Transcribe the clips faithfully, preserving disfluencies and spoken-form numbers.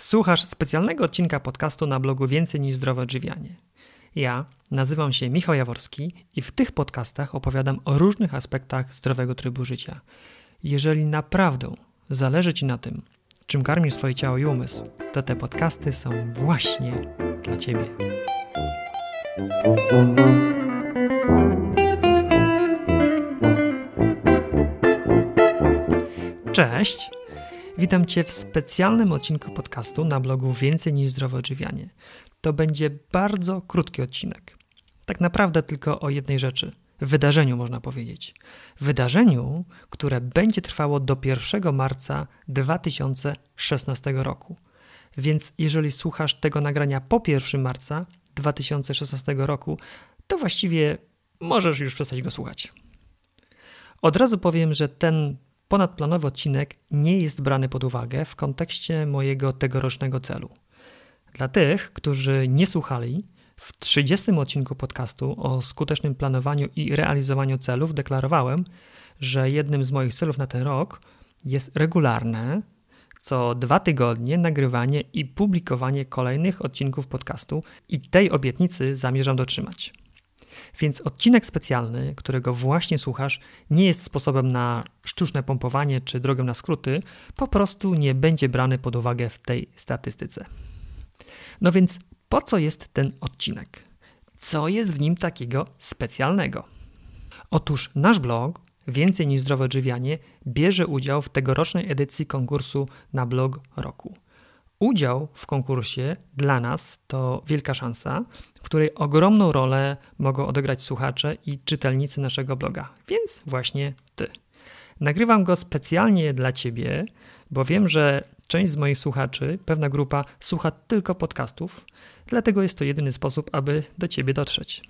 Słuchasz specjalnego odcinka podcastu na blogu Więcej niż Zdrowe Odżywianie. Ja nazywam się Michał Jaworski i w tych podcastach opowiadam o różnych aspektach zdrowego trybu życia. Jeżeli naprawdę zależy Ci na tym, czym karmisz swoje ciało i umysł, to te podcasty są właśnie dla Ciebie. Cześć! Witam Cię w specjalnym odcinku podcastu na blogu Więcej niż Zdrowe Odżywianie. To będzie bardzo krótki odcinek. Tak naprawdę tylko o jednej rzeczy. Wydarzeniu można powiedzieć. Wydarzeniu, które będzie trwało do pierwszego marca dwa tysiące szesnastego roku. Więc jeżeli słuchasz tego nagrania po pierwszego marca dwa tysiące szesnastego roku, to właściwie możesz już przestać go słuchać. Od razu powiem, że ten ponadplanowy odcinek nie jest brany pod uwagę w kontekście mojego tegorocznego celu. Dla tych, którzy nie słuchali, w trzydziestym odcinku podcastu o skutecznym planowaniu i realizowaniu celów deklarowałem, że jednym z moich celów na ten rok jest regularne, co dwa tygodnie nagrywanie i publikowanie kolejnych odcinków podcastu i tej obietnicy zamierzam dotrzymać. Więc odcinek specjalny, którego właśnie słuchasz, nie jest sposobem na sztuczne pompowanie czy drogę na skróty, po prostu nie będzie brany pod uwagę w tej statystyce. No więc po co jest ten odcinek? Co jest w nim takiego specjalnego? Otóż nasz blog Więcej niż Zdrowe Odżywianie bierze udział w tegorocznej edycji konkursu na blog roku. Udział w konkursie dla nas to wielka szansa, w której ogromną rolę mogą odegrać słuchacze i czytelnicy naszego bloga, więc właśnie Ty. Nagrywam go specjalnie dla Ciebie, bo wiem, że część z moich słuchaczy, pewna grupa, słucha tylko podcastów, dlatego jest to jedyny sposób, aby do Ciebie dotrzeć.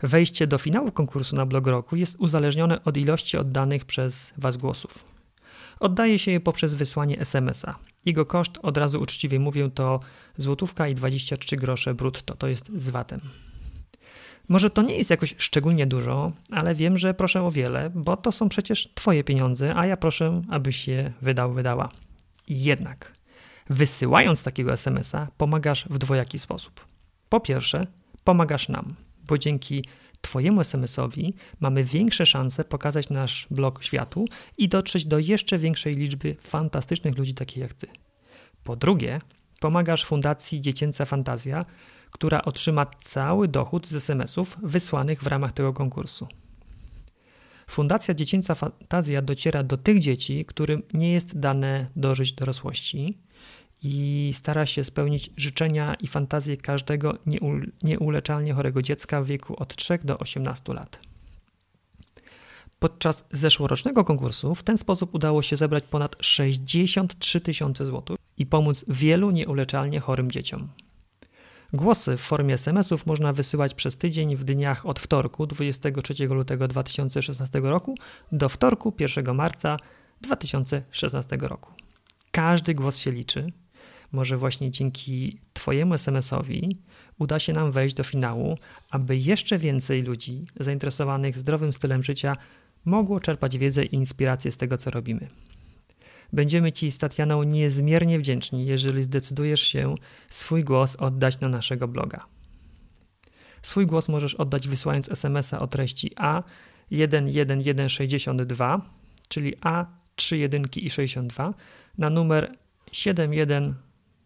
Wejście do finału konkursu na blog roku jest uzależnione od ilości oddanych przez Was głosów. Oddaje się je poprzez wysłanie es em es a. Jego koszt, od razu uczciwie mówię, to złotówka i dwadzieścia trzy grosze brutto, to jest z watem. Może to nie jest jakoś szczególnie dużo, ale wiem, że proszę o wiele, bo to są przecież Twoje pieniądze, a ja proszę, abyś je wydał, wydała. Jednak wysyłając takiego es em es a pomagasz w dwojaki sposób. Po pierwsze, pomagasz nam, bo dzięki Twojemu es em es owi mamy większe szanse pokazać nasz blog światu i dotrzeć do jeszcze większej liczby fantastycznych ludzi takich jak Ty. Po drugie, pomagasz Fundacji Dziecięca Fantazja, która otrzyma cały dochód z es em es ów wysłanych w ramach tego konkursu. Fundacja Dziecięca Fantazja dociera do tych dzieci, którym nie jest dane dożyć dorosłości i stara się spełnić życzenia i fantazje każdego nieuleczalnie chorego dziecka w wieku od trzech do osiemnastu lat. Podczas zeszłorocznego konkursu w ten sposób udało się zebrać ponad sześćdziesiąt trzy tysiące złotych i pomóc wielu nieuleczalnie chorym dzieciom. Głosy w formie es em es ów można wysyłać przez tydzień w dniach od wtorku dwudziestego trzeciego lutego dwa tysiące szesnastego roku do wtorku pierwszego marca dwa tysiące szesnastego roku. Każdy głos się liczy. Może właśnie dzięki Twojemu es em es owi uda się nam wejść do finału, aby jeszcze więcej ludzi zainteresowanych zdrowym stylem życia mogło czerpać wiedzę i inspirację z tego, co robimy. Będziemy Ci z Tatianą niezmiernie wdzięczni, jeżeli zdecydujesz się swój głos oddać na naszego bloga. Swój głos możesz oddać wysyłając es em es a o treści A jeden jeden jeden sześć dwa, czyli A trzy jeden i sześćdziesiąt dwa na numer siedem jeden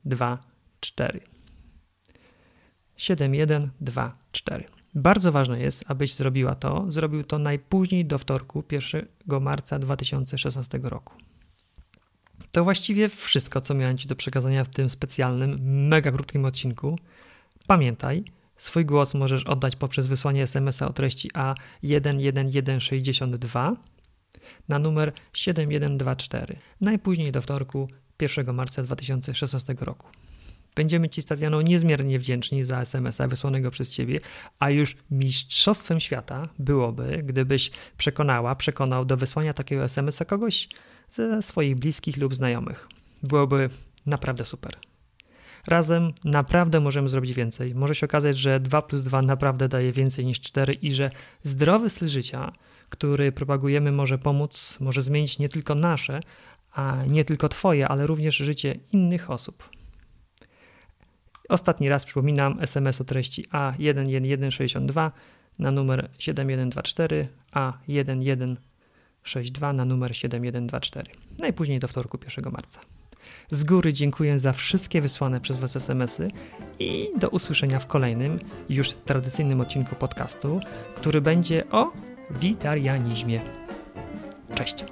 dwa cztery. siedem jeden dwa cztery. Bardzo ważne jest, abyś zrobiła to, zrobił to najpóźniej do wtorku pierwszego marca dwa tysiące szesnastego roku. To właściwie wszystko, co miałem Ci do przekazania w tym specjalnym, mega krótkim odcinku. Pamiętaj, swój głos możesz oddać poprzez wysłanie es em es a o treści A jeden jeden jeden sześć dwa na numer siedem jeden dwa cztery, najpóźniej do wtorku pierwszego marca dwa tysiące szesnastego roku. Będziemy Ci z Tatianą niezmiernie wdzięczni za es em es a wysłanego przez Ciebie, a już mistrzostwem świata byłoby, gdybyś przekonała, przekonał do wysłania takiego es em es a kogoś ze swoich bliskich lub znajomych. Byłoby naprawdę super. Razem naprawdę możemy zrobić więcej. Może się okazać, że dwa plus dwa naprawdę daje więcej niż cztery i że zdrowy styl życia, który propagujemy, może pomóc, może zmienić nie tylko nasze, a nie tylko twoje, ale również życie innych osób. Ostatni raz przypominam es em es o treści A jedenaście tysięcy sto sześćdziesiąt dwa na numer siedem jeden dwa cztery, A jedenaście tysięcy sto sześćdziesiąt dwa na numer siedem jeden dwa cztery. Najpóźniej do wtorku pierwszego marca. Z góry dziękuję za wszystkie wysłane przez Was es em esy i do usłyszenia w kolejnym, już tradycyjnym odcinku podcastu, który będzie o witarianizmie. Cześć!